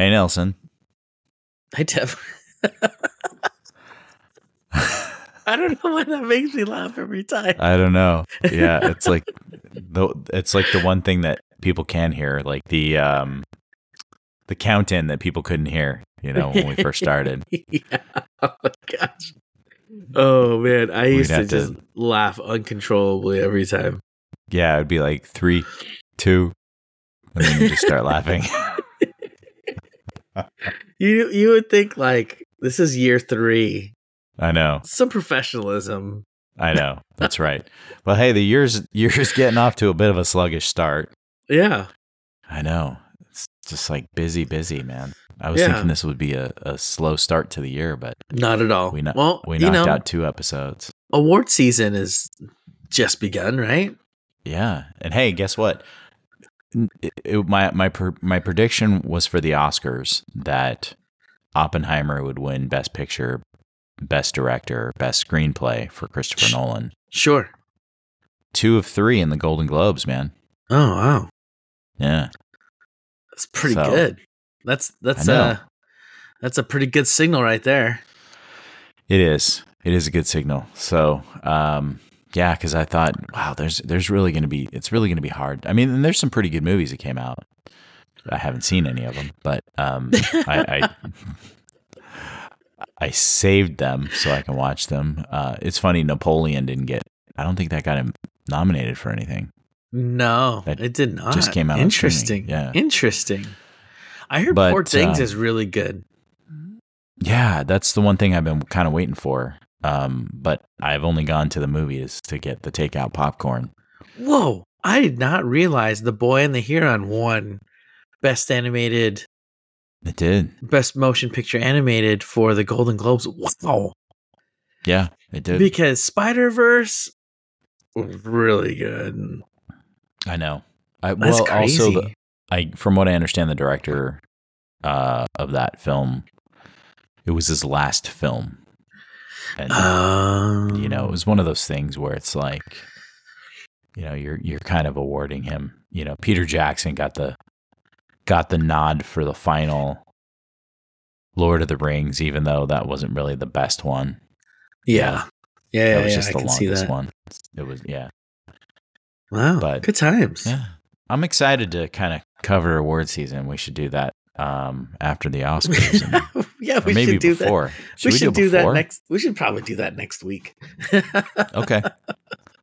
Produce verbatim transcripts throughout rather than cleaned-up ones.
Hey, Nelson. Hey, Dev. I don't know why that makes me laugh every time. I don't know. Yeah, it's like the it's like the one thing that people can hear, like the um the count in that people couldn't hear, you know, when we first started. Yeah. Oh my gosh. Oh man, I We'd used to just to... laugh uncontrollably every time. Yeah, it'd be like three, two, and then you just start laughing. You you would think like this is year three. I know. Some professionalism. I know. That's right. But hey, the year's year's getting off to a bit of a sluggish start. Yeah. I know. It's just like busy, busy, man. I was yeah. thinking this would be a, a slow start to the year, but not at all. We no- well, we knocked you know, out two episodes. Award season is just begun, right? Yeah. And hey, guess what? It, it, my my per, my prediction was for the Oscars that Oppenheimer would win Best Picture, Best Director, Best Screenplay for Christopher Nolan. Sure. Two of three in the Golden Globes, man. Oh, wow. Yeah. That's pretty so, good. That's that's a that's a pretty good signal right there. It is. It is a good signal. So, um, yeah, because I thought, wow, there's there's really going to be it's really going to be hard. I mean, and there's some pretty good movies that came out. I haven't seen any of them, but um, I, I I saved them so I can watch them. Uh, it's funny, Napoleon didn't get. I don't think that got him nominated for anything. No, that it did not. Just came out. Interesting. Yeah. Interesting. I heard but, Poor Things uh, is really good. Yeah, that's the one thing I've been kind of waiting for. Um, but I've only gone to the movies to get the takeout popcorn. Whoa, I did not realize The Boy and the Heron won Best Animated. It did. Best Motion Picture Animated for the Golden Globes. Wow. Yeah, it did. Because Spider Verse was really good. I know. I, that's well, crazy. Also the, I, from what I understand, the director uh, of that film, it was his last film. And, um, you know, it was one of those things where it's like, you know, you're you're kind of awarding him. You know, Peter Jackson got the got the nod for the final Lord of the Rings, even though that wasn't really the best one. Yeah, you know, yeah, that was yeah, just yeah, the longest one. It was, yeah. Wow, but, good times. Yeah. I'm excited to kind of cover award season. We should do that um, after the Oscars. And, yeah, we maybe should do before. that. Should we, we should do, do that next. We should probably do that next week. Okay.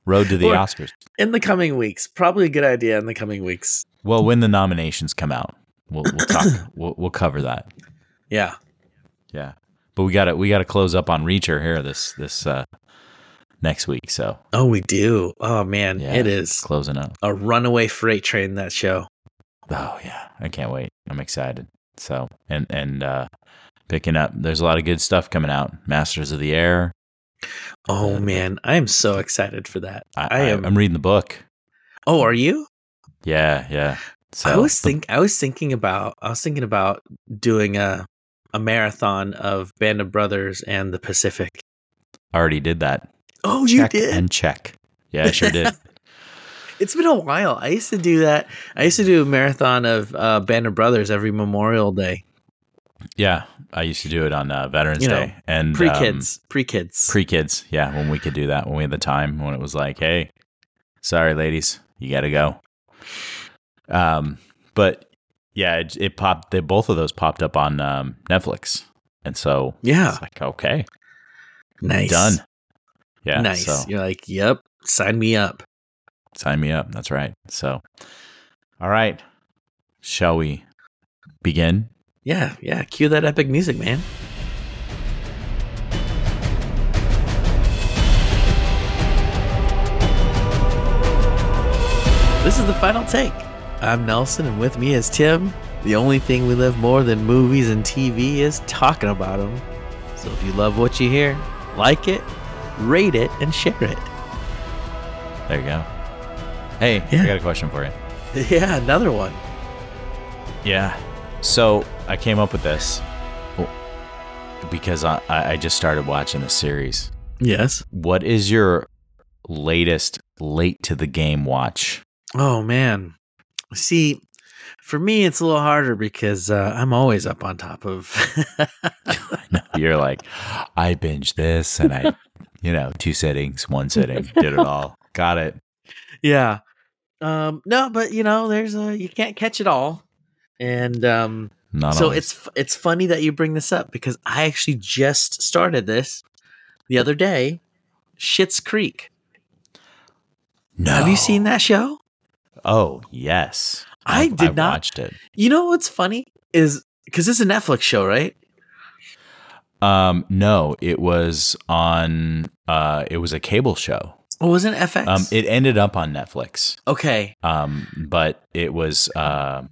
Road to the or Oscars. In the coming weeks. Probably a good idea in the coming weeks. Well, when the nominations come out, we'll, we'll talk. we'll, we'll cover that. Yeah. Yeah. But we got to we got to close up on Reacher here this this uh, next week. So. Oh, we do. Oh, man. Yeah, it is. Closing up. A runaway freight train, that show. Oh, yeah. I can't wait. I'm excited. So, and, and, uh, picking up, there's a lot of good stuff coming out. Masters of the Air. Oh, uh, man. I am so excited for that. I, I am. I'm reading the book. Oh, are you? Yeah. Yeah. So I was think, I was thinking about, I was thinking about doing a, a marathon of Band of Brothers and The Pacific. I already did that. Oh, you check did? And check. Yeah, I sure did. It's been a while. I used to do that. I used to do a marathon of uh, Band of Brothers every Memorial Day. Yeah, I used to do it on uh, Veterans you know, Day. And pre-kids. Um, pre-kids. Pre-kids, yeah, when we could do that, when we had the time, when it was like, hey, sorry, ladies, you got to go. Um, But, yeah, it, it popped. They, both of those popped up on um, Netflix. And so yeah. It's like, okay. Nice. Done. Yeah, nice. So. You're like, yep, sign me up. Sign me up. That's right. So, all right. Shall we begin? Yeah, yeah. Cue that epic music, man. This is The Final Take. I'm Nelson, and with me is Tim. The only thing we love more than movies and T V is talking about them. So if you love what you hear, like it, rate it, and share it. There you go. Hey, yeah. I got a question for you. Yeah, another one. Yeah. So I came up with this because I, I just started watching the series. Yes. What is your latest late to the game watch? Oh, man. See, For me, it's a little harder because uh, I'm always up on top of. You're like, I binge this and I, you know, two sittings, one sitting, did it all. Got it. Yeah. Um, no, but you know, there's a, you can't catch it all. And um, Not so always. it's, it's funny that you bring this up because I actually just started this the other day. Schitt's Creek. No. Have you seen that show? Oh, yes. I, I did I not. watched it. You know what's funny is because it's a Netflix show, right? Um, no, it was on, uh, it was a cable show. Oh, was it F X? Um, it ended up on Netflix. Okay. Um, but it was, uh,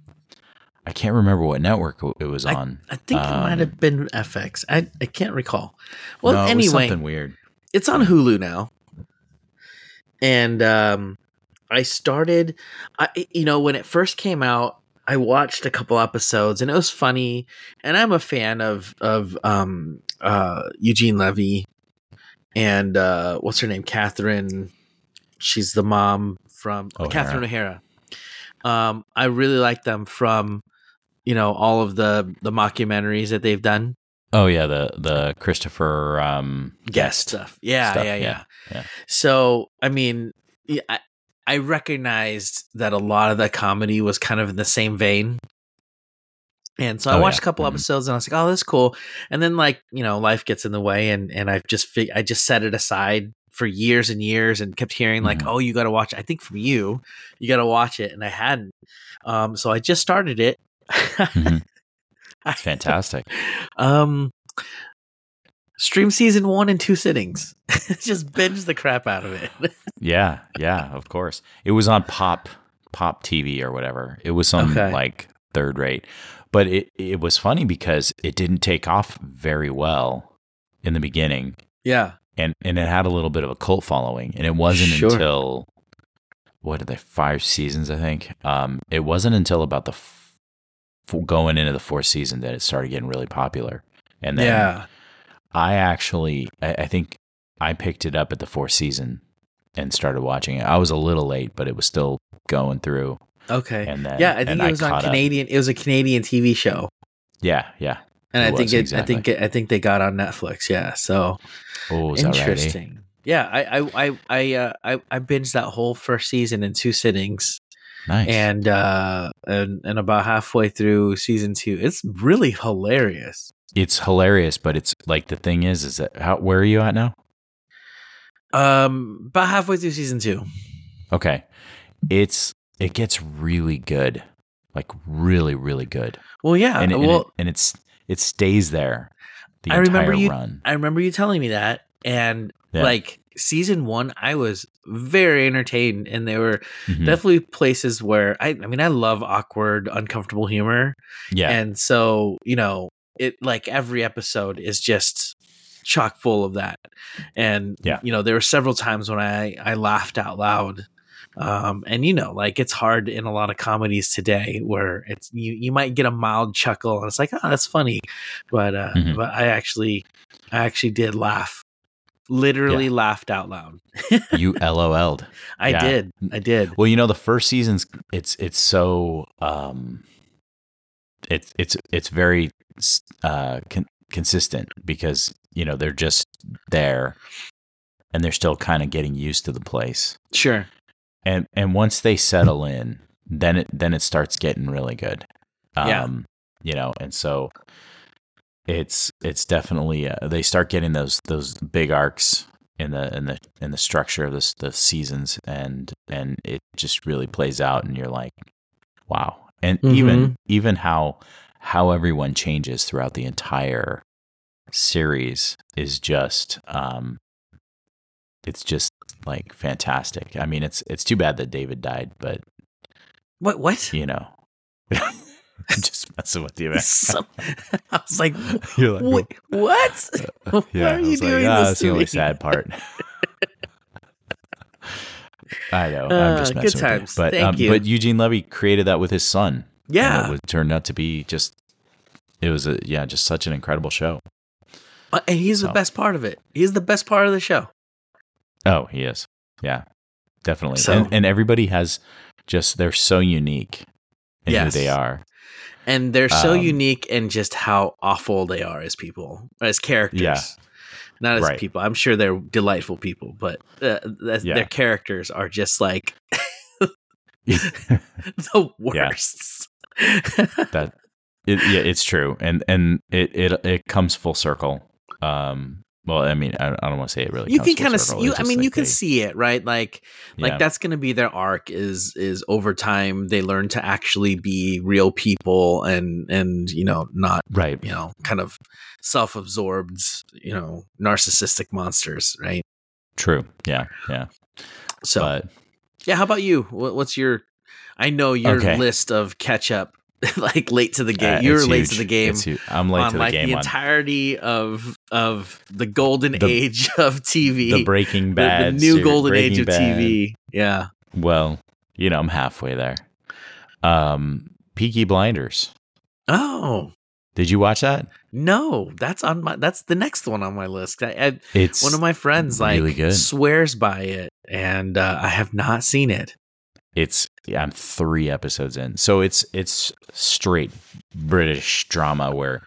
I can't remember what network it was on. I, I think um, it might have been F X. I, I can't recall. Well, no, anyway, it was something weird. It's on Hulu now. And, um, I started, I, you know, when it first came out, I watched a couple episodes and it was funny. And I'm a fan of, of, um, uh, Eugene Levy and, uh, what's her name? Catherine. She's the mom from O'Hara. Catherine O'Hara. Um, I really like them from, you know, all of the, the mockumentaries that they've done. Oh yeah. The, the Christopher, um, guest stuff. Yeah, stuff. Yeah, yeah. Yeah. Yeah. So, I mean, yeah, I, I recognized that a lot of the comedy was kind of in the same vein. And so I oh, watched yeah. a couple mm-hmm. episodes and I was like, oh, that's cool. And then like, you know, life gets in the way and, and I've just, fig- I just set it aside for years and years and kept hearing like, mm-hmm. oh, you got to watch it. I think from you, you got to watch it. And I hadn't. Um, so I just started it. Mm-hmm. That's fantastic. um, Stream season one in two sittings. Just binge the crap out of it. yeah, yeah, of course. It was on Pop Pop T V or whatever. It was on okay. like third rate. But it, it was funny because it didn't take off very well in the beginning. Yeah. And and it had a little bit of a cult following. And it wasn't sure. until, what are they, five seasons, I think? Um, it wasn't until about the f- going into the fourth season that it started getting really popular. And then... Yeah. I actually, I think I picked it up at the fourth season and started watching it. I was a little late, but it was still going through. Okay. And then, yeah, I think it was on Canadian. Up. It was a Canadian T V show. Yeah, yeah. And I think it, exactly. I think it, I think they got on Netflix. Yeah. So oh, is interesting. That right, eh? Yeah, I, I, I, I, uh, I, I binged that whole first season in two sittings. Nice. And uh, and and about halfway through season two, it's really hilarious. It's hilarious, but it's like the thing is, is that how? Where are you at now? Um, about halfway through season two. Okay, it's it gets really good, like really, really good. Well, yeah, and it, well, and, it, and it's it stays there. The I entire remember you. Run. I remember you telling me that, and yeah. like season one, I was very entertained, and there were mm-hmm. definitely places where I, I mean, I love awkward, uncomfortable humor. Yeah, and so you know. It like every episode is just chock full of that. And, yeah. you know, there were several times when I, I laughed out loud. Um, and, you know, like it's hard in a lot of comedies today where it's you, you might get a mild chuckle and it's like, oh, that's funny. But uh, mm-hmm. but I actually I actually did laugh, literally yeah. laughed out loud. You LOL'd. I yeah. did. I did. Well, you know, the first season's it's it's so um, it's it's it's very. Uh, con- consistent because you know they're just there, and they're still kind of getting used to the place. Sure. And and once they settle in, then it then it starts getting really good. Um, yeah. You know, and so it's it's definitely uh, they start getting those those big arcs in the in the in the structure of this the seasons, and and it just really plays out, and you're like, wow. And mm-hmm. even even how. how everyone changes throughout the entire series is just, um, it's just like fantastic. I mean, it's, it's too bad that David died, but what, what, you know, I'm just messing with you, man. So, I was like, You're like what, what? Uh, yeah, Why are you doing like, oh, this? That's the only sad part. I know. Uh, I'm just messing good times. With you. But, Thank um, you. But Eugene Levy created that with his son. Yeah, and it was, turned out to be just. It was a yeah, just such an incredible show. Uh, and he's so. the best part of it. He's the best part of the show. Oh, he is. Yeah, definitely. So. And, and everybody has just they're so unique and yes. who they are. And they're so um, unique in just how awful they are as people, as characters. Yeah. Not as right. people. I'm sure they're delightful people, but uh, yeah. their characters are just like the worst. Yeah. That it, yeah, it's true, and and it, it it comes full circle. Um, well, I mean, I, I don't want to say it really. You comes can kind of, see, you, I mean, like you can they, see it, right? Like, like yeah. that's going to be their arc. Is is over time they learn to actually be real people, and and you know not right. you know kind of self-absorbed, you know, narcissistic monsters, right? True. Yeah. Yeah. So. But, yeah, how about you? What's your? I know your okay. list of catch up, like late to the game. Uh, You're late huge. to the game. I'm late on, to the like, game. The entirety on... of of the golden the, age of T V, the Breaking Bad, the, the new golden age of Bad. T V. Yeah. Well, you know, I'm halfway there. Um, Peaky Blinders. Oh, did you watch that? No, that's on my. That's the next one on my list. I, I, it's one of my friends really like good. swears by it. And uh, I have not seen it. It's yeah, I'm three episodes in, so it's it's straight British drama where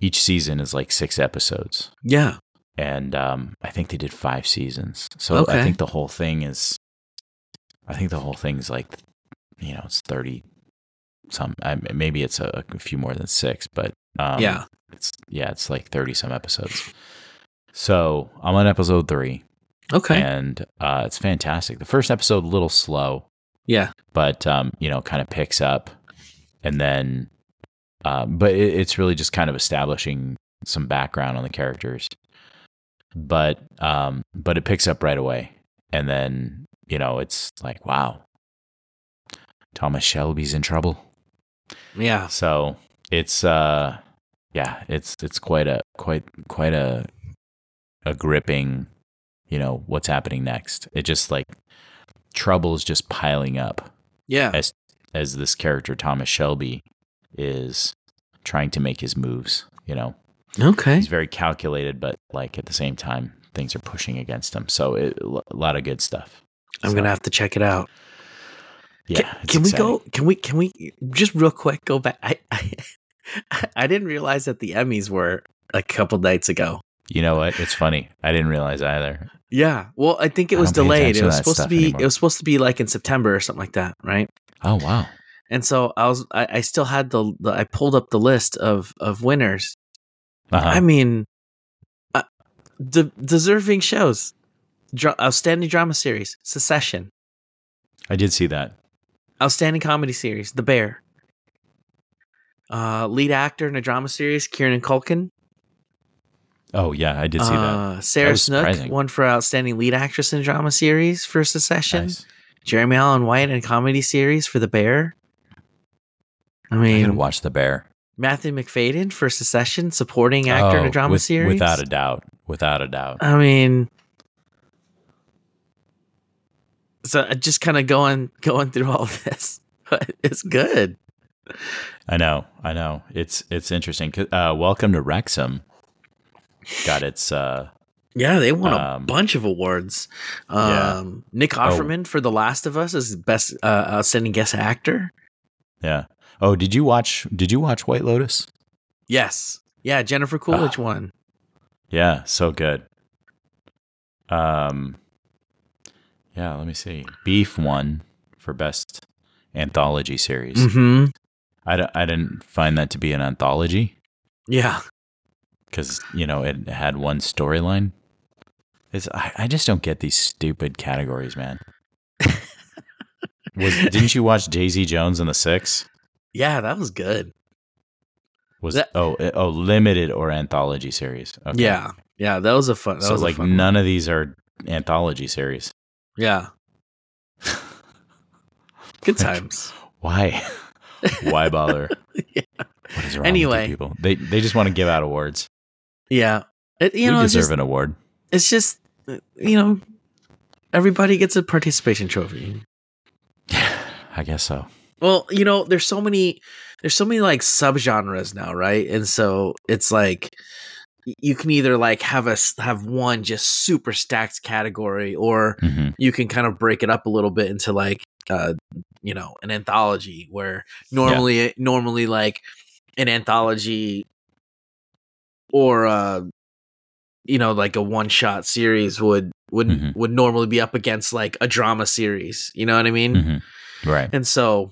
each season is like six episodes. Yeah, and um, I think they did five seasons, so okay. I think the whole thing is, I think the whole thing's like, you know, it's thirty some. I, maybe it's a, a few more than six, but um, yeah, it's yeah, it's like thirty some episodes. So I'm on episode three. Okay. And uh, it's fantastic. The first episode, a little slow. Yeah. But, um, you know, kind of picks up. And then, uh, but it, it's really just kind of establishing some background on the characters. But, um, but it picks up right away. And then, you know, it's like, wow, Thomas Shelby's in trouble. Yeah. So it's, uh, yeah, it's, it's quite a, quite, quite a, a gripping. You know, what's happening next? It just like trouble's just piling up. Yeah. As as this character Thomas Shelby is trying to make his moves, you know. Okay. He's very calculated, but like at the same time, things are pushing against him. So it, a lot of good stuff. I'm so, gonna have to check it out. Yeah. Can, can we go? Can we? Can we just real quick go back? I I, I didn't realize that the Emmys were a couple nights ago. You know what? It's funny. I didn't realize either. Yeah. Well, I think it was delayed. It was supposed to be anymore. It was supposed to be like in September or something like that, right? Oh wow. And so I was I, I still had the, the I pulled up the list of of winners. Uh-huh. I mean uh, de- deserving shows. Dra- outstanding drama series, Succession. I did see that. Outstanding comedy series, The Bear. Uh, lead actor in a drama series, Kieran Culkin. Oh, yeah, I did see that. Uh, Sarah that Snook surprising. won for Outstanding Lead Actress in Drama Series for Succession. Nice. Jeremy Allen White in Comedy Series for The Bear. I mean, I gotta watch The Bear. Matthew McFadyen for Succession, supporting actor oh, in a drama with, series. Without a doubt. Without a doubt. I mean, so just kind of going, going through all of this. It's good. I know. I know. It's, it's interesting. Uh, welcome to Wrexham. Got its uh yeah they won um, a bunch of awards. um yeah. Nick Offerman oh. for The Last of Us is best uh outstanding guest actor. Yeah. Oh, did you watch did you watch White Lotus? Yes. Yeah, Jennifer Coolidge oh. won. Yeah, so good. Um yeah, let me see. Beef won for best anthology series. Mm-hmm. I, d- I didn't find that to be an anthology. Yeah. Because, you know, it had one storyline. It's I, I just don't get these stupid categories, man. was Didn't you watch Daisy Jones and the Six? Yeah, that was good. Was that, oh oh limited or anthology series? Okay. Yeah, yeah, that was a fun. That so was like fun none one. of these are anthology series. Yeah. Good times. Why? Why bother? Yeah. What is wrong anyway, with people? They they just want to give out awards. Yeah. It, you we know, deserve just, an award. It's just, you know, everybody gets a participation trophy. I guess so. Well, you know, there's so many, there's so many like subgenres now, right? And so it's like you can either like have a have one just super stacked category, or mm-hmm. you can kind of break it up a little bit into like uh, you know, an anthology where normally, yeah. normally like an anthology or, uh, you know, like a one shot series would, would, mm-hmm. would normally be up against like a drama series, you know what I mean? Mm-hmm. Right. And so,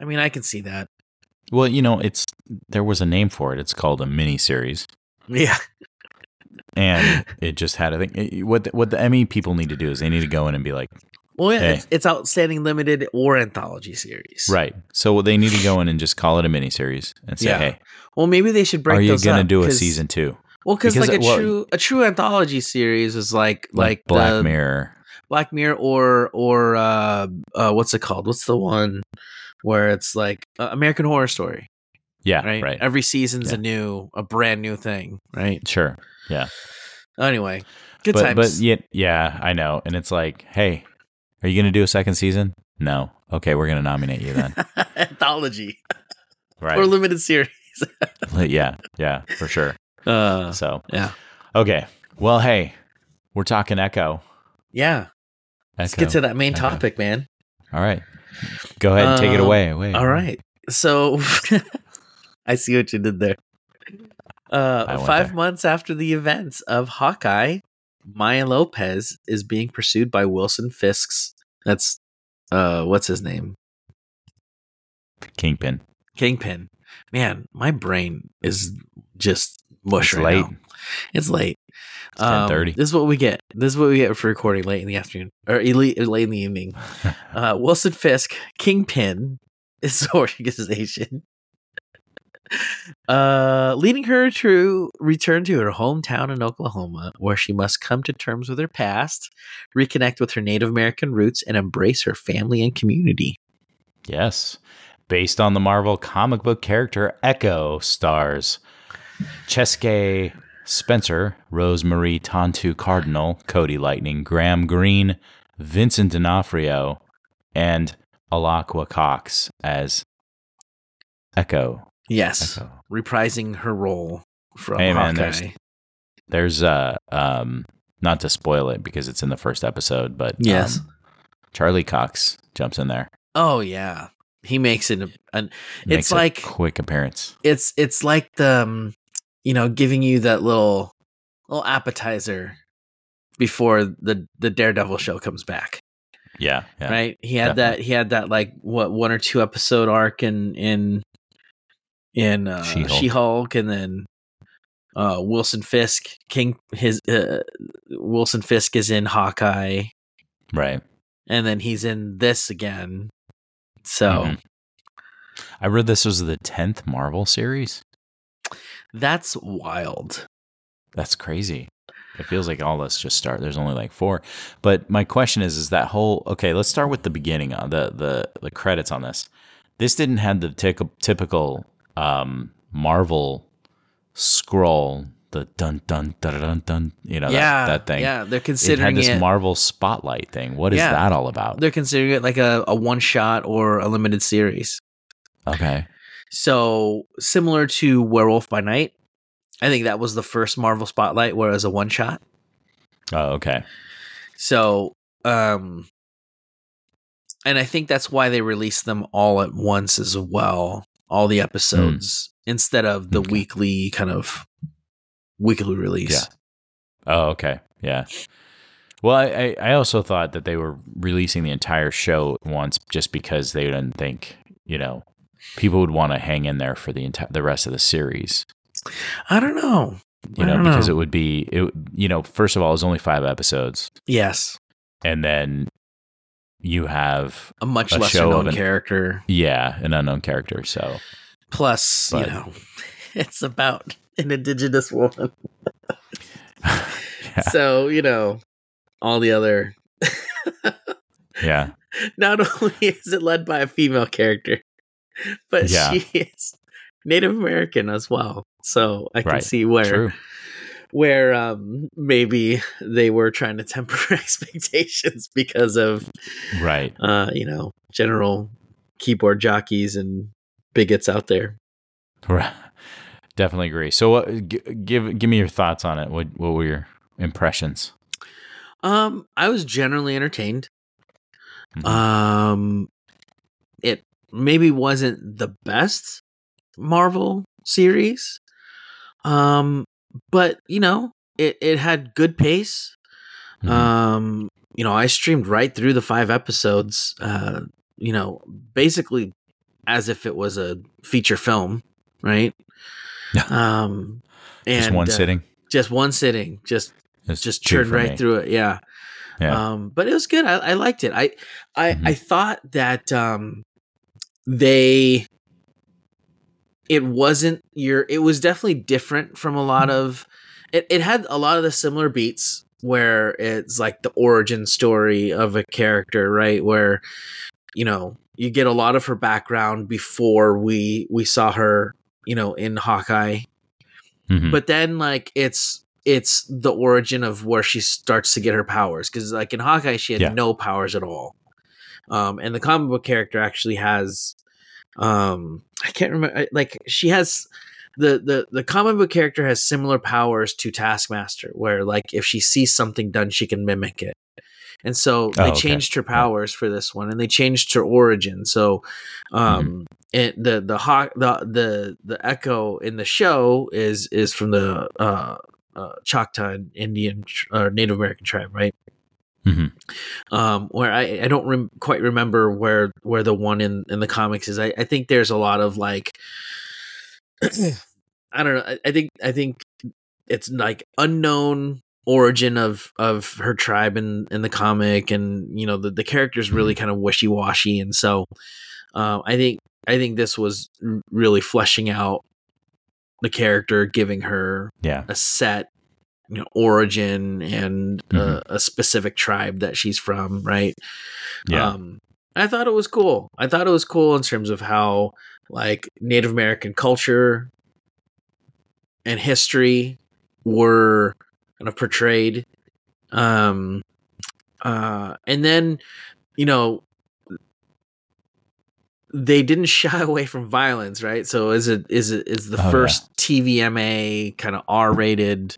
I mean, I can see that. Well, you know, it's, there was a name for it. It's called a mini series. Yeah. And it just had a thing. What the, what the Emmy people need to do is they need to go in and be like, well, yeah, hey. it's, it's outstanding limited or anthology series. Right. So they need to go in and just call it a mini series and say, yeah. hey, well, maybe they should break those up. Are you going to do a season two? Well, cause because like a well, true, a true anthology series is like, like, like Black the, Mirror, Black Mirror or, or, uh, uh, what's it called? What's the one where it's like uh, American Horror Story? Yeah. Right. right. Every season's yeah. a new, a brand new thing. Right. Sure. Yeah. Anyway, good but, times. But yeah, yeah, I know. And it's like, hey, are you going to do a second season? No. Okay, we're going to nominate you then. Anthology. Right. Or limited series. yeah. Yeah, for sure. Uh, so, yeah. Okay. Well, hey, we're talking Echo. Yeah. Echo. Let's get to that main Echo. topic, man. All right. Go ahead and take uh, it away. Wait. All right. So, I see what you did there. Uh, five there. months after the events of Hawkeye, Maya Lopez is being pursued by Wilson Fisk's. That's uh, what's his name? Kingpin. Kingpin. Man, my brain is just mush it's right late. now. It's late. It's um, ten thirty. This is what we get. This is what we get for recording late in the afternoon or late in the evening. uh, Wilson Fisk, Kingpin, is the organization. Uh, leading her to return to her hometown in Oklahoma, where she must come to terms with her past, reconnect with her Native American roots, and embrace her family and community. Yes. Based on the Marvel comic book character Echo, stars Chaske Spencer, Rosemarie Tontu Cardinal, Cody Lightning, Graham Green, Vincent D'Onofrio, and Alakwa Cox as Echo. Yes, Echo. Reprising her role from hey, Hawkeye. Man, there's, there's uh, um, not to spoil it because it's in the first episode, but yes, um, Charlie Cox jumps in there. Oh yeah, he makes an, an makes it's like a quick appearance. It's it's like the um, you know, giving you that little little appetizer before the the Daredevil show comes back. Yeah, yeah right. He had definitely. that. He had that like what one or two episode arc in in. In uh, She-Hulk. She-Hulk, and then uh, Wilson Fisk, King, his uh, Wilson Fisk is in Hawkeye, right? And then he's in this again. So, mm-hmm. I read this was the tenth Marvel series. That's wild. That's crazy. It feels like all this just start. There's only like four. But my question is: is that whole okay? Let's start with the beginning. Uh, the the the credits on this. This didn't have the t- typical. Um, Marvel scroll, the dun dun dun dun dun, you know, yeah, that, that thing. Yeah, they're considering it had this it, Marvel Spotlight thing. What is yeah, that all about? They're considering it like a, a one shot or a limited series. Okay. So similar to Werewolf by Night, I think that was the first Marvel Spotlight where it was a one shot. Oh, okay. So, um, and I think that's why they released them all at once as well. All the episodes mm. instead of the okay. weekly kind of weekly release. Yeah. Oh, okay. Yeah. Well, I, I also thought that they were releasing the entire show at once just because they didn't think, you know, people would want to hang in there for the entire, the rest of the series. I don't know. You know, because know. it would be, it. you know, first of all, it was only five episodes. Yes. And then you have a much a lesser known an, character. Yeah, an unknown character. So, plus, but, you know, it's about an indigenous woman. yeah. So, you know, all the other. yeah. Not only is it led by a female character, but yeah. she is Native American as well. So I can right. see where, True. where um, maybe they were trying to temper expectations because of, right, uh, you know, general keyboard jockeys and bigots out there. Right, definitely agree. So, uh, g- give give me your thoughts on it. What what were your impressions? Um, I was generally entertained. Mm-hmm. Um, it maybe wasn't the best Marvel series, um, but you know, it it had good pace. Mm-hmm. Um, you know, I streamed right through the five episodes. Uh, you know, basically as if it was a feature film, right? um, and, just one uh, sitting. Just one sitting. Just it's just churned right me. through it. Yeah. Yeah. Um, but it was good. I, I liked it. I I, mm-hmm. I thought that um, they it wasn't your it was definitely different from a lot of it, it had a lot of the similar beats where it's like the origin story of a character, right? Where, you know, you get a lot of her background before we we saw her, you know, in Hawkeye. Mm-hmm. But then like it's It's the origin of where she starts to get her powers. Because like in Hawkeye, she had yeah. no powers at all. Um, and the comic book character actually has, um, I can't remember, like she has, the, the, the comic book character has similar powers to Taskmaster, where like if she sees something done, she can mimic it. And so they oh, okay. changed her powers for this one, and they changed her origin. So, um, mm-hmm. it, the, the, Haw- the, the, the Echo in the show is, is from the, uh, Uh, Choctaw Indian or uh, Native American tribe, right? Mm-hmm. Um, where I, I don't rem- quite remember where where the one in, in the comics is. I, I think there's a lot of like, I don't know. I, I think I think it's like unknown origin of of her tribe in, in the comic, and you know the the character's really kind of wishy washy, and so um, I think I think this was really fleshing out the character, giving her yeah. a set, you know, origin and mm-hmm. uh, a specific tribe that she's from, right? Yeah. Um, I thought it was cool. I thought it was cool in terms of how, like, Native American culture and history were kind of portrayed. Um, uh, and then, you know, they didn't shy away from violence, right? So is it is it is the oh, first yeah. T V M A kind of R-rated,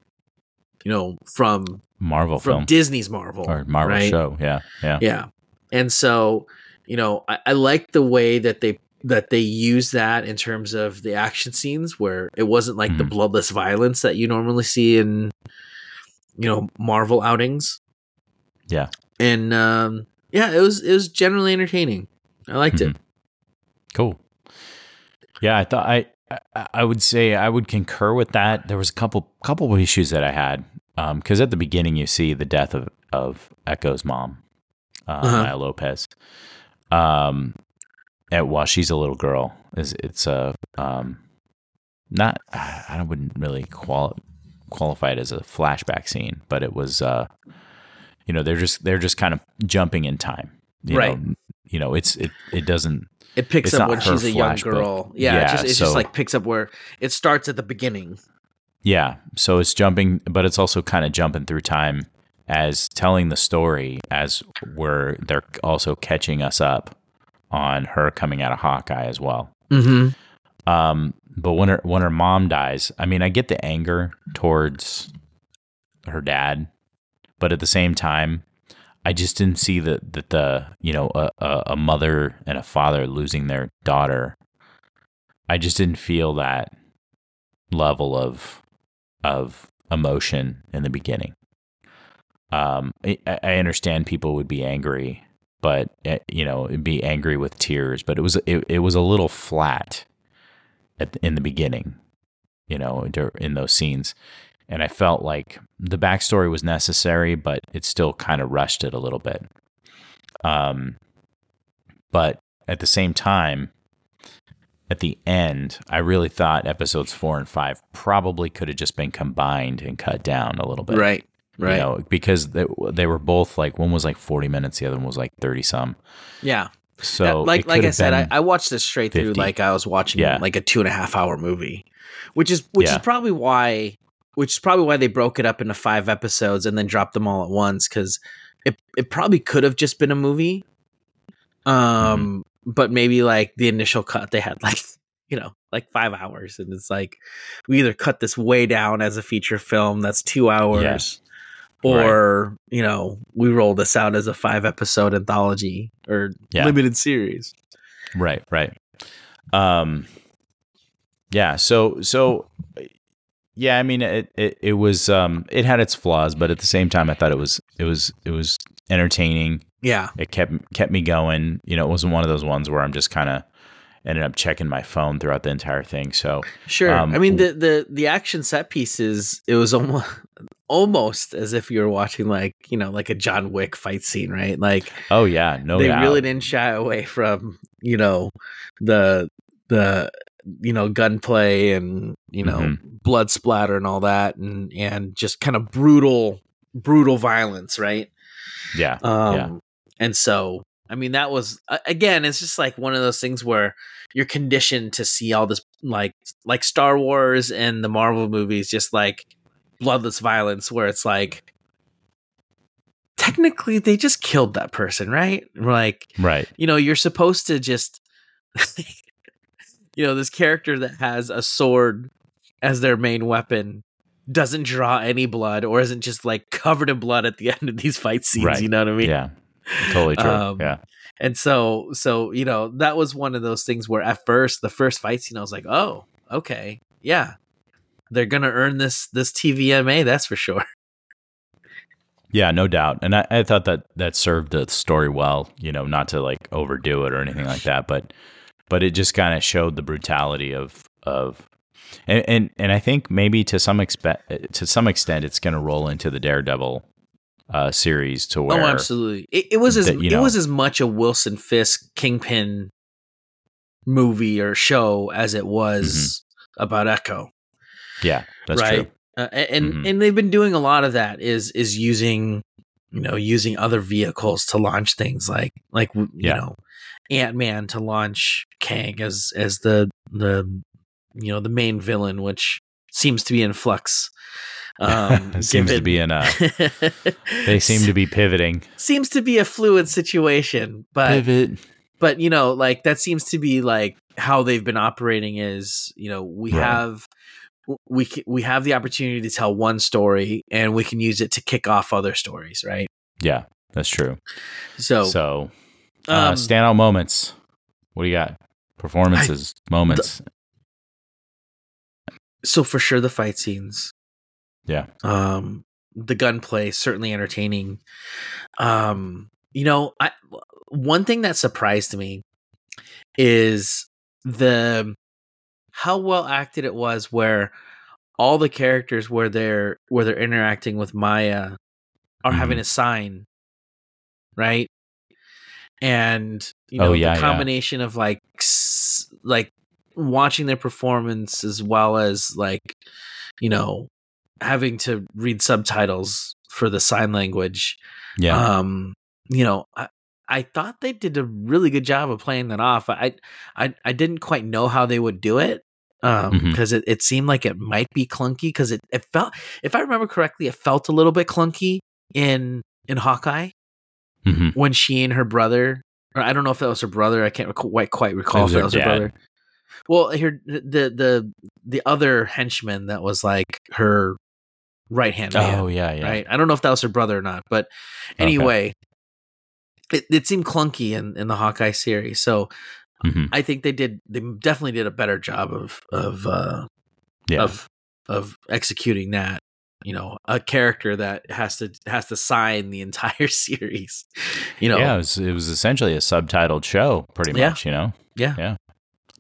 you know, from Marvel from film. Disney's Marvel or Marvel right? show, yeah, yeah, yeah. And so, you know, I, I like the way that they that they use that in terms of the action scenes, where it wasn't like mm-hmm. the bloodless violence that you normally see in, you know, Marvel outings. Yeah, and um, yeah, it was it was generally entertaining. I liked mm-hmm. it. Cool. Yeah, I thought I I would say I would concur with that. There was a couple couple of issues that I had because um, at the beginning you see the death of, of Echo's mom, uh, uh-huh. Maya Lopez, um, and while she's a little girl, is it's a um, not I wouldn't really quali- qualify it as a flashback scene, but it was uh, you know they're just they're just kind of jumping in time, you right? Know, you know, it's it it doesn't. It picks it's up when she's a young girl. Book. Yeah, yeah, it just, it's so, just like picks up where it starts at the beginning. Yeah, so it's jumping, but it's also kind of jumping through time as telling the story as we're they're also catching us up on her coming out of Hawkeye as well. Mm-hmm. Um, but when her when her mom dies, I mean, I get the anger towards her dad, but at the same time, I just didn't see that that the you know a, a mother and a father losing their daughter. I just didn't feel that level of of emotion in the beginning. Um, I, I understand people would be angry, but you know, it'd be angry with tears. But it was it, it was a little flat at the, in the beginning, you know, in those scenes. And I felt like the backstory was necessary, but it still kind of rushed it a little bit. Um, but at the same time, at the end, I really thought episodes four and five probably could have just been combined and cut down a little bit. Right, right. You know, because they, they were both like, one was like forty minutes, the other one was like thirty some. Yeah. So yeah, like like I said, I, I watched this straight fifty. Through like I was watching yeah. like a two and a half hour movie, which is which yeah. is probably why... Which is probably why they broke it up into five episodes and then dropped them all at once, because it it probably could have just been a movie, um, mm-hmm. but maybe like the initial cut they had like you know like five hours, and it's like we either cut this way down as a feature film that's two hours, Or, right. you know, we roll this out as a five episode anthology or yeah. limited series. Right, right. Um, yeah. So, so yeah, I mean, it, it, it was, um, it had its flaws, but at the same time, I thought it was, it was, it was entertaining. Yeah. It kept, kept me going. You know, it wasn't one of those ones where I'm just kind of ended up checking my phone throughout the entire thing. So, sure. Um, I mean, the, the, the action set pieces, it was almost, almost as if you were watching, like, you know, like a John Wick fight scene, right? Like, oh yeah, no, they doubt. really didn't shy away from, you know, the the you know gunplay and you know mm-hmm. blood splatter and all that, and and just kind of brutal brutal violence, right? Yeah, um, yeah. And so, I mean, that was again, it's just like one of those things where you're conditioned to see all this, like like Star Wars and the Marvel movies, just like. Bloodless violence where it's like technically they just killed that person, right? Like, right. You know, you're supposed to just you know, this character that has a sword as their main weapon doesn't draw any blood or isn't just like covered in blood at the end of these fight scenes, right. You know what I mean? Yeah. Totally true. Um, yeah. And so so, you know, that was one of those things where at first, the first fight scene, I was like, "Oh, okay. Yeah. They're going to earn this this T V M A, that's for sure." Yeah, no doubt. And I, I thought that that served the story well, you know, not to like overdo it or anything like that, but but it just kind of showed the brutality of of and, and and I think maybe to some expe- to some extent it's going to roll into the Daredevil uh, series to where. Oh, absolutely. It, it was as that, you know, it was as much a Wilson Fisk Kingpin movie or show as it was mm-hmm. about Echo. Yeah, that's right? true. Uh, and mm-hmm. and they've been doing a lot of that is is using you know using other vehicles to launch things like like you yeah. know Ant-Man to launch Kang as as the the you know the main villain, which seems to be in flux. Um, seems given, to be in a. They seem to be pivoting. Seems to be a fluid situation, but pivot. But you know, like that seems to be like how they've been operating. Is you know we right. have. We we have the opportunity to tell one story, and we can use it to kick off other stories, right? Yeah, that's true. So, so uh, um, standout moments. What do you got? Performances, I, moments. The, so for sure, the fight scenes. Yeah. Um, the gunplay certainly entertaining. Um, you know, I one thing that surprised me is the. How well acted it was, where all the characters where they're where they're interacting with Maya are mm-hmm. having a sign, right? And you know oh, yeah, the combination yeah. of like like watching their performance as well as like you know having to read subtitles for the sign language. Yeah, um, you know. I, I thought they did a really good job of playing that off. I, I, I didn't quite know how they would do it because um, mm-hmm. it, it seemed like it might be clunky because it, it felt, if I remember correctly, it felt a little bit clunky in in Hawkeye mm-hmm. when she and her brother, or I don't know if that was her brother. I can't rec- quite quite recall if that was dad. her brother. Well, her the the the other henchman that was like her right hand. Oh man, yeah, yeah. Right. I don't know if that was her brother or not, but anyway. Okay. It, it seemed clunky in, in the Hawkeye series, so mm-hmm. I think they did. They definitely did a better job of of uh, yeah. of of executing that. You know, a character that has to has to sign the entire series. You know, yeah, it was, it was essentially a subtitled show, pretty much. Yeah. You know, yeah, yeah.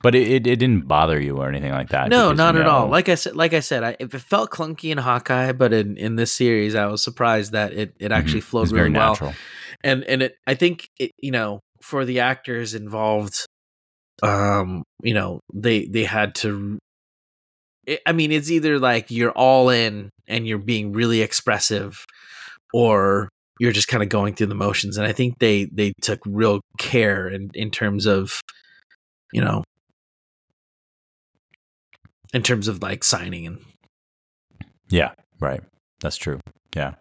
But it, it, it didn't bother you or anything like that. No, because, not you know, at all. Like I said, like I said, I, it felt clunky in Hawkeye, but in, in this series, I was surprised that it, it actually mm-hmm. flowed it's really very well. Natural. And and it, I think it, you know, for the actors involved, um, you know, they they had to. It, I mean, it's either like you're all in and you're being really expressive, or you're just kind of going through the motions. And I think they they took real care in, in terms of, you know, in terms of like signing and. Yeah. Right. That's true. Yeah.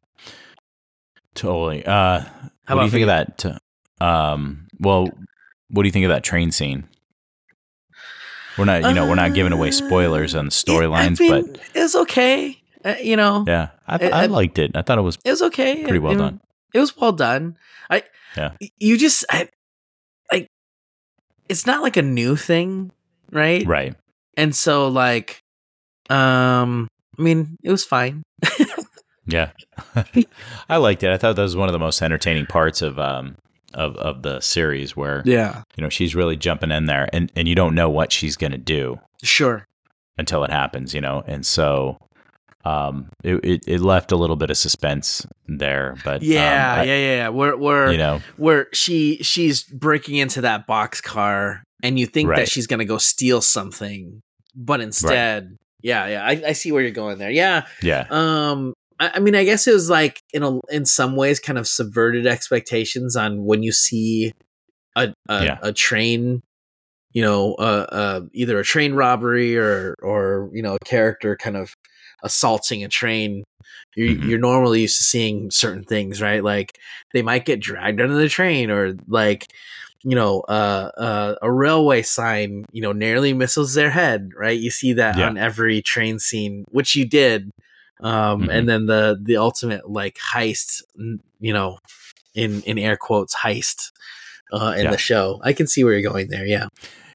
Totally. Uh, How what do you think you? of that? Um, well, what do you think of that train scene? We're not, you know, uh, we're not giving away spoilers on storylines, I mean, but it's okay. Uh, you know, yeah, I, th- it, I liked it. I thought it was it was okay, pretty it, well it, done. It was well done. I yeah, you just I, like it's not like a new thing, right? Right. And so, like, um, I mean, it was fine. Yeah, I liked it. I thought that was one of the most entertaining parts of um of of the series, where yeah, you know, she's really jumping in there, and and you don't know what she's gonna do. Sure. Until it happens, you know, and so. Um, it, it, it left a little bit of suspense there, but yeah, um, I, yeah, yeah, yeah. Where, where, you know, where she, she's breaking into that boxcar and you think right. that she's going to go steal something, but instead, right. yeah, yeah. I, I see where you're going there. Yeah. Yeah. Um, I, I mean, I guess it was like in a, in some ways kind of subverted expectations on when you see a, a, yeah. a train, you know, uh, uh, either a train robbery or, or, you know, a character kind of assaulting a train. You're, mm-hmm. you're normally used to seeing certain things, right? Like they might get dragged under the train, or like, you know, uh, uh, a railway sign, you know, nearly misses their head, right? You see that yeah. on every train scene, which you did. Um, mm-hmm. And then the, the ultimate like heist, you know, in, in air quotes heist uh, in yeah. the show. I can see where you're going there. Yeah.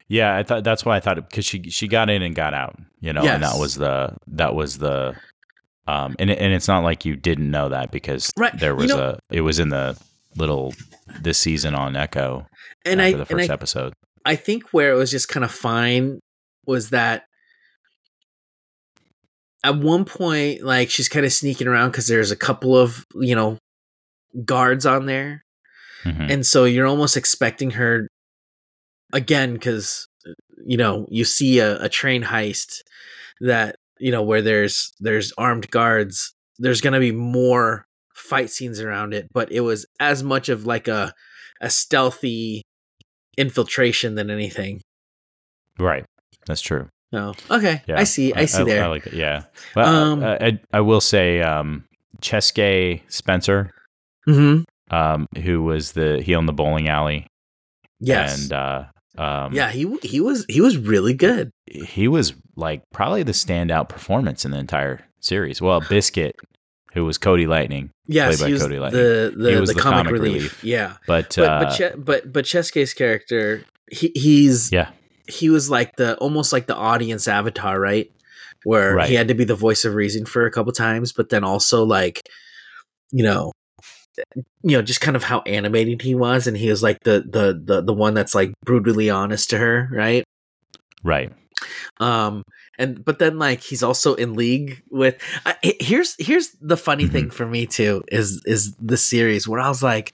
Yeah, I thought that's why I thought it, because she she got in and got out, you know, yes. and that was the that was the, um, and and it's not like you didn't know that, because right. there was you know, a it was in the little this season on Echo and after I, the first and I, episode. I think where it was just kind of fine was that at one point, like she's kind of sneaking around because there's a couple of you know guards on there, mm-hmm. and so you're almost expecting her. Again, because, you know, you see a, a train heist that, you know, where there's there's armed guards, there's going to be more fight scenes around it. But it was as much of like a, a stealthy infiltration than anything. Right. That's true. Oh, okay. Yeah. I see. I, I see I, there. I like it. Yeah. Well, um, I, I, I will say um, Chaske Spencer, mm-hmm. um, who was the he owned the bowling alley. Yes. And, uh, Um, yeah, he he was he was really good. He was like probably the standout performance in the entire series. Well, Biscuit, who was Cody Lightning, yes, played by Cody Lightning, the the, he was the, the comic, comic relief. relief. Yeah, but but uh, but, Ch- but but Cheske's character, he, he's yeah, he was like the almost like the audience avatar, right? Where right. he had to be the voice of reason for a couple times, but then also like, you know. you know, just kind of how animated he was, and he was like the the the the one that's like brutally honest to her, right? Right. Um, and but then like he's also in league with. Uh, here's here's the funny mm-hmm. thing for me too is is the series where I was like,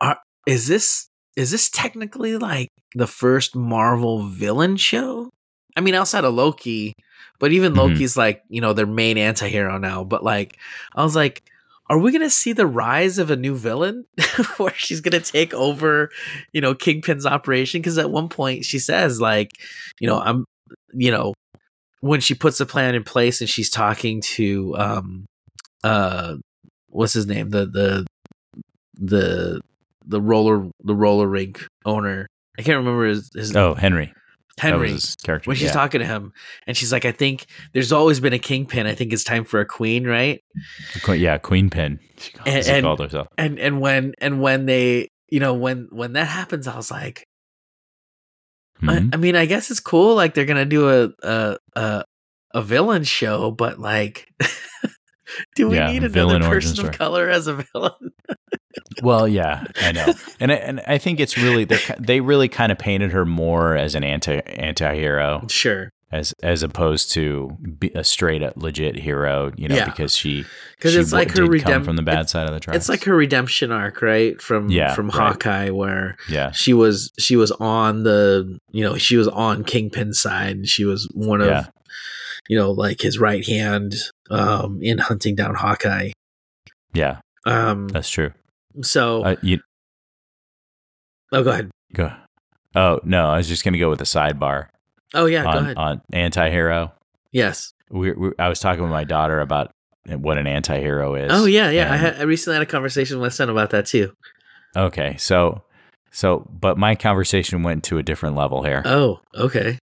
are, is this is this technically like the first Marvel villain show? I mean, outside of Loki, but even mm-hmm. Loki's like you know their main antihero now. But like, I was like. Are we going to see the rise of a new villain where she's going to take over, you know, Kingpin's operation? Because at one point she says, like, you know, I'm, you know, when she puts the plan in place and she's talking to, um, uh, what's his name? The, the, the, the roller, the roller rink owner. I can't remember his, his name. Oh, Henry. Henry's character. When she's yeah. talking to him, and she's like, "I think there's always been a kingpin. I think it's time for a queen, right?" Queen, yeah, queen pin. She called, and, she and, called herself. And and when and when they, you know, when when that happens, I was like, mm-hmm. I, I mean, I guess it's cool. Like they're gonna do a a a, a villain show, but like, do we yeah, need another person of story. color as a villain? Well, yeah, I know, and I, and I think it's really they they really kind of painted her more as an anti anti-hero, sure, as as opposed to a straight up legit hero, you know, yeah. because she because it's like her redemption from the bad side of the tracks. It's like her redemption arc, right? From yeah, from right. Hawkeye, where yeah. she was she was on the you know she was on Kingpin's side, and she was one of yeah. you know like his right hand um, in hunting down Hawkeye. Yeah, um, that's true. So, uh, you, oh, go ahead. Go. Oh no, I was just gonna go with a sidebar. Oh yeah, on, go ahead. On anti-hero. Yes. We, we. I was talking with my daughter about what an anti-hero is. Oh yeah, yeah. And, I, had, I recently had a conversation with my son about that too. Okay, so, so, but my conversation went to a different level here. Oh, okay.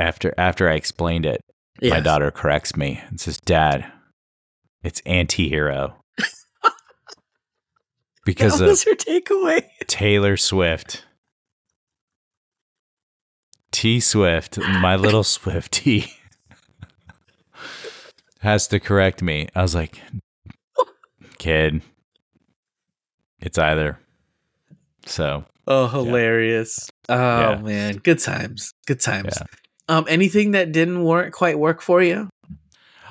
After after I explained it, Yes. My daughter corrects me and says, "Dad, it's anti-hero." Because that was of her takeaway. Taylor Swift. T Swift, my little Swiftie, has to correct me. I was like, "Kid, it's either." So. Oh, hilarious! Yeah. Oh yeah. Man, good times, good times. Yeah. Um, anything that didn't work quite work for you?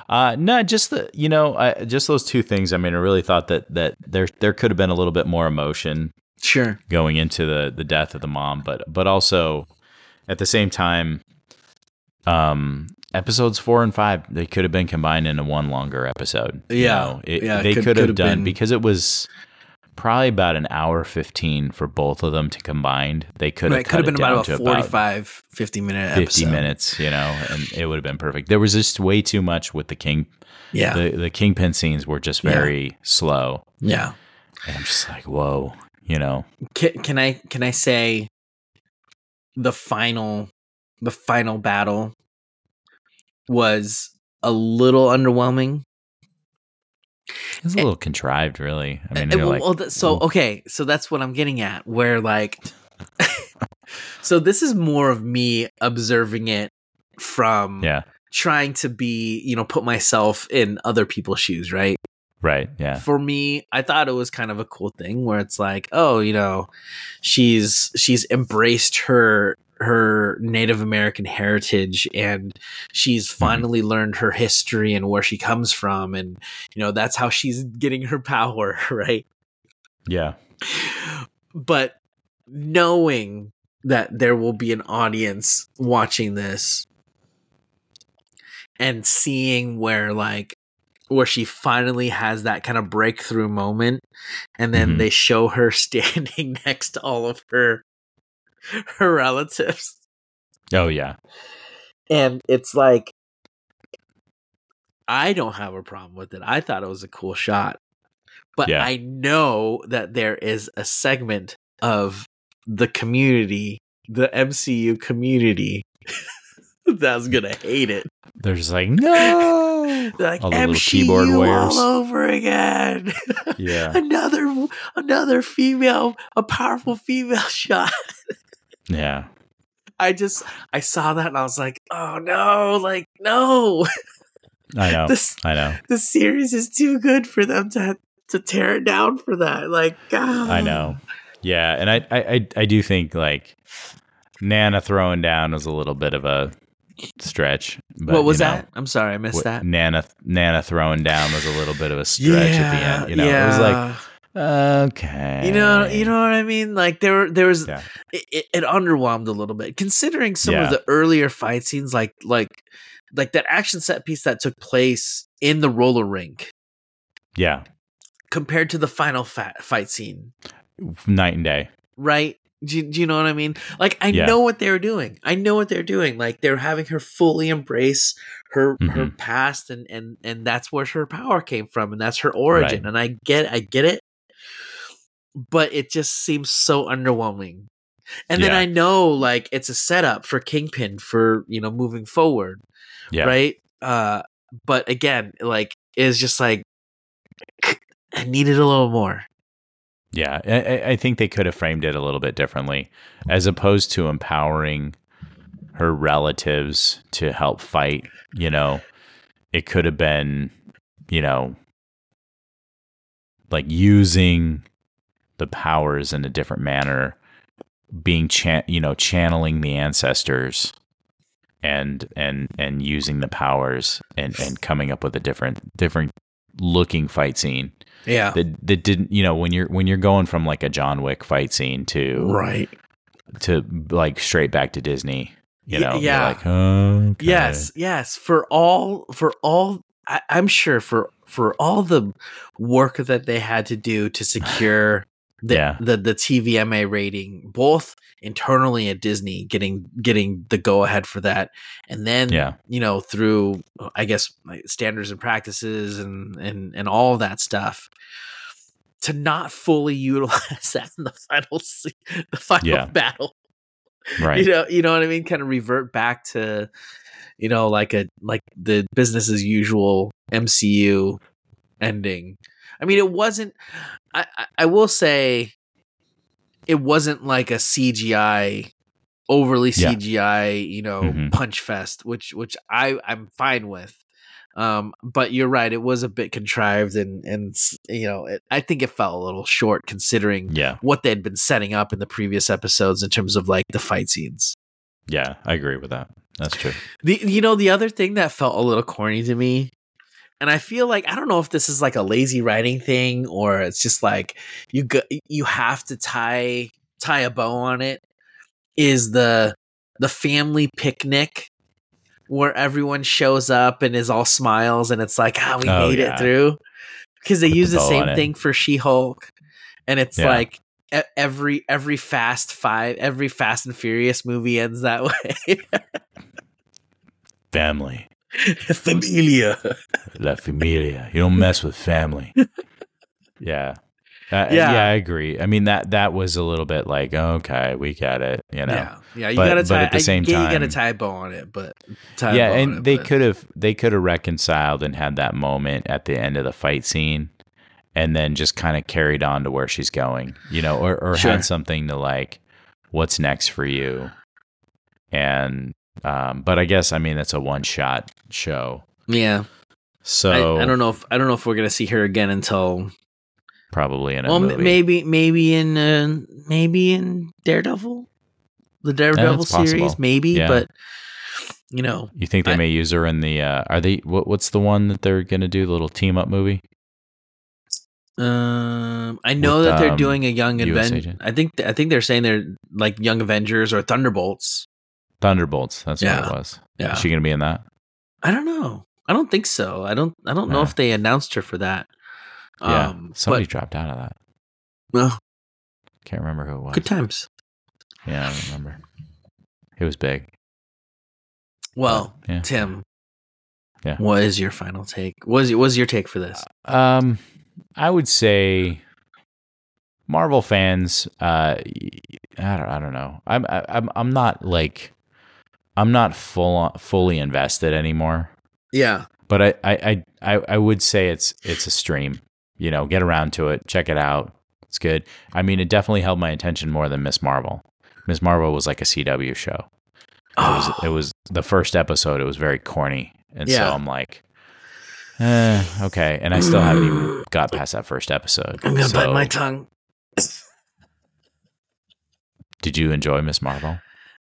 Uh, no, just the you know, I, just those two things. I mean, I really thought that that there there could have been a little bit more emotion, sure, going into the the death of the mom, but but also at the same time, um, episodes four and five, they could have been combined into one longer episode. Yeah, you know, it, yeah, they could, could have could done been. Because it was probably about an hour fifteen for both of them to combined. They could have right, cut could have been it down about a forty-five, about fifty minute episode. fifty minutes, you know, and it would have been perfect. There was just way too much with the King. Yeah. The, the Kingpin scenes were just very yeah. slow. Yeah. And I'm just like, whoa, you know. Can, can I can I say the final the final battle was a little underwhelming? It's a little and, contrived, really. I mean, and, well, like, well, th- so okay, so that's what I'm getting at. Where like, so this is more of me observing it from yeah. trying to be, you know, put myself in other people's shoes, right? Right. Yeah. For me, I thought it was kind of a cool thing where it's like, oh, you know, she's she's embraced her her Native American heritage and she's finally mm-hmm. learned her history and where she comes from. And, you know, that's how she's getting her power. Right. Yeah. But knowing that there will be an audience watching this and seeing where like, where she finally has that kind of breakthrough moment. And then mm-hmm. they show her standing next to all of her, her relatives. Oh yeah. And it's like, I don't have a problem with it. I thought it was a cool shot, but yeah. I know that there is a segment of the community, the M C U community, that's gonna hate it. They're just like, no, they're like, all the M C U little keyboard warriors all over again. Yeah, another another female, a powerful female shot. Yeah. I just, I saw that and I was like, oh no, like, no. I know. This, I know. The series is too good for them to to tear it down for that. Like, God. I know. Yeah. And I, I, I do think like Nana throwing down was a little bit of a stretch. But, what was you know, that? I'm sorry. I missed what, that. Nana, Nana throwing down was a little bit of a stretch yeah, at the end. You know, yeah. It was like, okay, you know, you know what I mean. Like there, there was yeah. it, it underwhelmed a little bit, considering some yeah. of the earlier fight scenes, like like like that action set piece that took place in the roller rink. Yeah, compared to the final fa- fight scene, night and day. Right? Do you, do you know what I mean? Like I yeah. know what they were doing. I know what they're doing. Like they're having her fully embrace her mm-hmm. her past, and and and that's where her power came from, and that's her origin. Right. And I get, I get it. But it just seems so underwhelming. And yeah. then I know like it's a setup for Kingpin for, you know, moving forward. Yeah. Right. Uh, but again, like it's just like I needed a little more. Yeah. I, I think they could have framed it a little bit differently as opposed to empowering her relatives to help fight. You know, it could have been, you know, like using the powers in a different manner, being cha- you know channeling the ancestors, and and and using the powers and, and coming up with a different different looking fight scene. Yeah, that that didn't you know when you're when you're going from like a John Wick fight scene to right to like straight back to Disney. You know, y- yeah, like, oh, okay. yes, yes. For all for all, I, I'm sure for for all the work that they had to do to secure. The, yeah. the the T V M A rating, both internally at Disney, getting getting the go ahead for that, and then yeah. you know through I guess like standards and practices and and and all that stuff, to not fully utilize that in the final the final yeah. battle. Right. You know, you know what I mean? Kind of revert back to, you know, like a like the business as usual M C U ending. I mean, it wasn't. I, I will say, it wasn't like a C G I, overly yeah. C G I, you know, mm-hmm. punch fest, which which I I'm fine with. Um, but you're right; it was a bit contrived, and and you know, it, I think it fell a little short considering yeah. what they had been setting up in the previous episodes in terms of like the fight scenes. Yeah, I agree with that. That's true. The you know the other thing that felt a little corny to me. And I feel like, I don't know if this is like a lazy writing thing or it's just like you go, you have to tie tie a bow on it, is the the family picnic where everyone shows up and is all smiles and it's like, ah, we oh, made yeah. it through. Because they Put use the, the same thing for She-Hulk. And it's yeah. like every every Fast Five, every Fast and Furious movie ends that way. Family. Familia. La familia. You don't mess with family. Yeah. Uh, yeah. Yeah, I agree. I mean, that that was a little bit like, okay, we got it, you know. Yeah, yeah you got to tie, tie, tie, tie a bow on it, but... Yeah, and they could have they could have reconciled and had that moment at the end of the fight scene and then just kind of carried on to where she's going, you know, or, or sure. had something to like, what's next for you? And... Um, but I guess, I mean, it's a one-shot show. Yeah. So I, I don't know if I don't know if we're gonna see her again until probably in a well, movie. M- maybe maybe in uh, maybe in Daredevil, the Daredevil series, possible. maybe. Yeah. But you know, you think they I, may use her in the? Uh, are they? What, what's the one that they're gonna do? The little team-up movie. Um, I know With, that they're um, doing a Young Avengers. I think th- I think they're saying they're like Young Avengers or Thunderbolts. Thunderbolts, that's yeah. what it was. Yeah. Is she going to be in that? I don't know. I don't think so. I don't I don't yeah. know if they announced her for that. Yeah. Um, Somebody but, dropped out of that. Well. Can't remember who it was. Good times. Yeah, I don't remember. It was big. Well, but, yeah. Tim. Yeah. What is your final take? What is, what is your take for this? Uh, um, I would say Marvel fans, uh, I don't I don't know. I'm I, I'm I'm not like I'm not full on, fully invested anymore. Yeah. But I, I, I, I would say it's it's a stream. You know, get around to it, check it out. It's good. I mean, it definitely held my attention more than Miz Marvel. Miz Marvel was like a C W show. It oh. was it was the first episode, it was very corny. And yeah. so I'm like, eh, okay. And I still haven't even got past that first episode. I'm gonna so, bite my tongue. Did you enjoy Miz Marvel?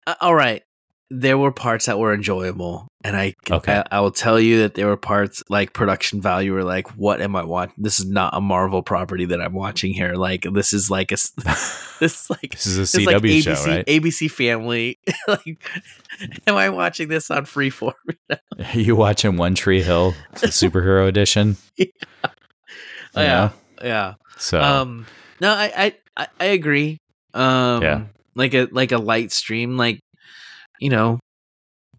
Uh, all right. There were parts that were enjoyable, and I, okay. I I will tell you that there were parts like production value were like, what am I watching? This is not a Marvel property that I'm watching here. Like this is like a this like this is a C W like A B C, show, right? A B C Family. Like, am I watching this on Freeform? Now? Are you watching One Tree Hill, the superhero edition? Yeah, oh, yeah. yeah. So um, no, I I I agree. Um, yeah, like a like a light stream, like. You know,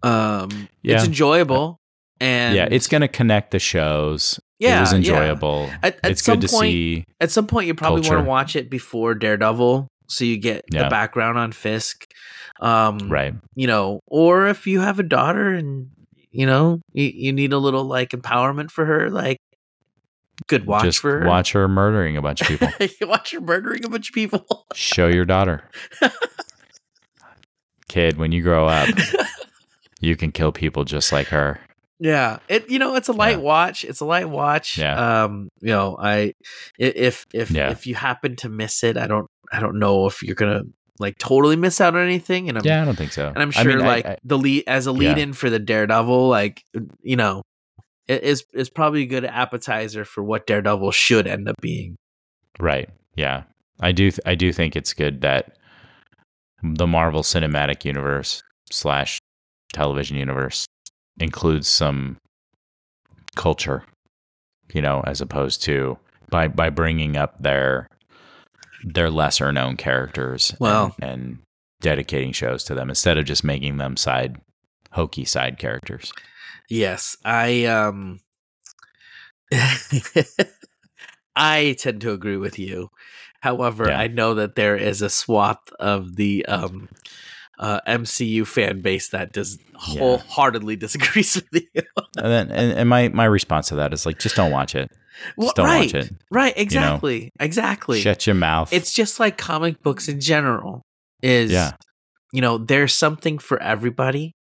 um, yeah. it's enjoyable, and yeah, it's going to connect the shows. Yeah, it was enjoyable. Yeah. At, at it's some good point, to see. At some point, you probably want to watch it before Daredevil, so you get yeah. the background on Fisk, um, right? You know, or if you have a daughter and you know you, you need a little like empowerment for her, like good watch Just for her. Watch her murdering a bunch of people. Watch her murdering a bunch of people. Show your daughter. Kid, when you grow up, you can kill people just like her. Yeah, it you know it's a light yeah. watch. It's a light watch. Yeah. Um, you know, I if if yeah. if you happen to miss it, I don't I don't know if you're gonna like totally miss out on anything. And I'm, yeah, I don't think so. And I'm sure I mean, like I, I, the lead as a lead yeah. in for the Daredevil, like you know, it is is probably a good appetizer for what Daredevil should end up being. Right. Yeah, I do. Th- I do think it's good that. The Marvel Cinematic Universe slash television universe includes some culture, you know, as opposed to by, by bringing up their their lesser known characters well, and, and dedicating shows to them instead of just making them side hokey side characters. Yes, I um, I tend to agree with you. However, yeah. I know that there is a swath of the um, uh, M C U fan base that does wholeheartedly yeah. disagrees with you. and then, and, and my, my response to that is like, just don't watch it. Just well, don't right, watch it. Right. Exactly. You know? Exactly. Shut your mouth. It's just like comic books in general is, yeah. you know, there's something for everybody.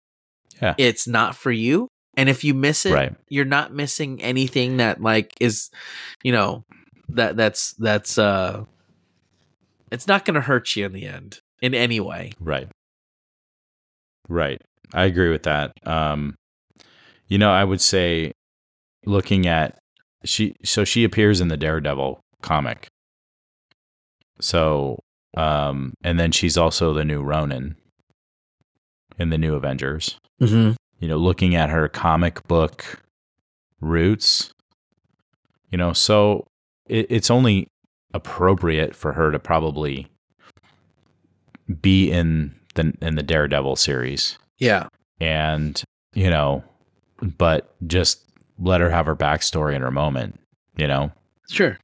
Yeah. It's not for you. And if you miss it, right. you're not missing anything that like is, you know, that that's, that's, uh, it's not going to hurt you in the end in any way. Right. Right. I agree with that. Um, you know, I would say looking at she, so she appears in the Daredevil comic. So, um, and then she's also the new Ronin in the new Avengers. Mm-hmm. You know, looking at her comic book roots, you know, so it, it's only appropriate for her to probably be in the in the Daredevil series. Yeah. And, you know, but just let her have her backstory in her moment, you know? Sure.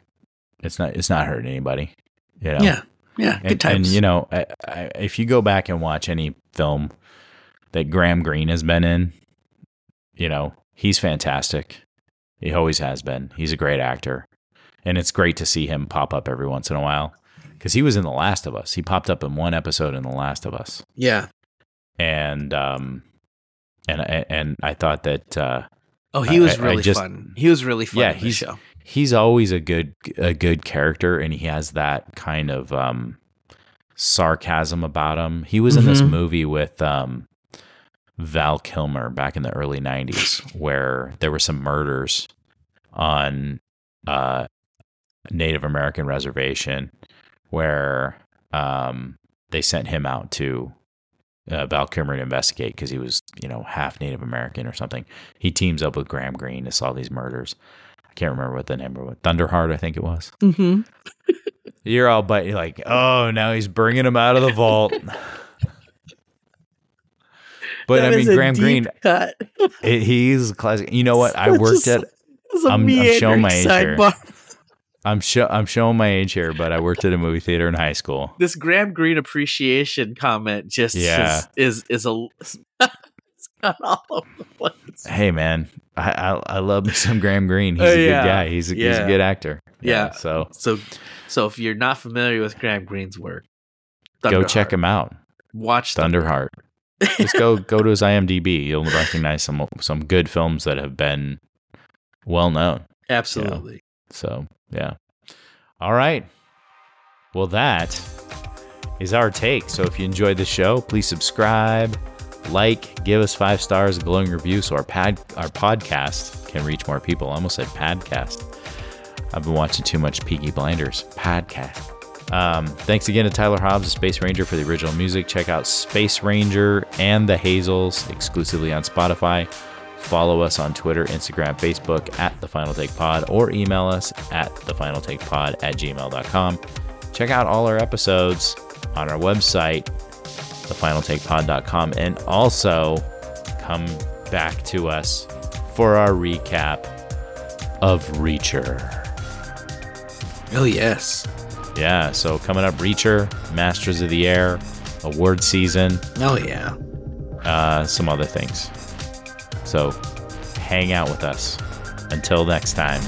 It's not it's not hurting anybody, you know? Yeah. Yeah. And, good times. And, you know, I, I, if you go back and watch any film that Graham Green has been in, you know, he's fantastic. He always has been. He's a great actor. And it's great to see him pop up every once in a while because he was in The Last of Us. He popped up in one episode in The Last of Us. Yeah. And, um, and, and I thought that, uh, oh, he was I, really I just, fun. He was really fun. Yeah. He's, show. he's always a good, a good character. And he has that kind of, um, sarcasm about him. He was mm-hmm. in this movie with, um, Val Kilmer back in the early nineties where there were some murders on uh Native American reservation where um they sent him out to uh, Val Kilmer to investigate because he was, you know, half Native American or something. He teams up with Graham Greene to solve these murders. I can't remember what the name was. Thunderheart, I think it was. Mm-hmm. You're all but you're like, oh, now he's bringing him out of the vault. But that I mean, Graham Greene, it, he's classic. You know what? I worked just, at. I'm, I'm showing my age sidebar. here. I'm show I'm showing my age here, but I worked at a movie theater in high school. This Graham Greene appreciation comment just yeah. is, is is a. It's got all over the place. Hey man, I I, I love me some Graham Greene. He's uh, a yeah. good guy. He's a, yeah. he's a good actor. Yeah. yeah. So so so if you're not familiar with Graham Greene's work, go check him out. Watch Thunderheart. Thunderheart. Just go go to his I M D B. You'll recognize some some good films that have been well known. Absolutely. You know? So yeah. All right. Well, that is our take. So if you enjoyed the show, please subscribe, like, give us five stars, a glowing review, so our pad our podcast can reach more people. I almost said podcast. I've been watching too much Peaky Blinders podcast. Um, thanks again to Tyler Hobbs, the Space Ranger, for the original music. Check out Space Ranger and the Hazels exclusively on Spotify. Follow us on Twitter, Instagram, Facebook at The Final Take Pod, or email us at the final take pod at gmail dot com. Check out all our episodes on our website, the final take pod dot com, and also come back to us for our recap of Reacher. Oh, yes. Yeah, so coming up, Reacher, Masters of the Air, award season. Oh, yeah. Uh, some other things. So hang out with us. Until next time.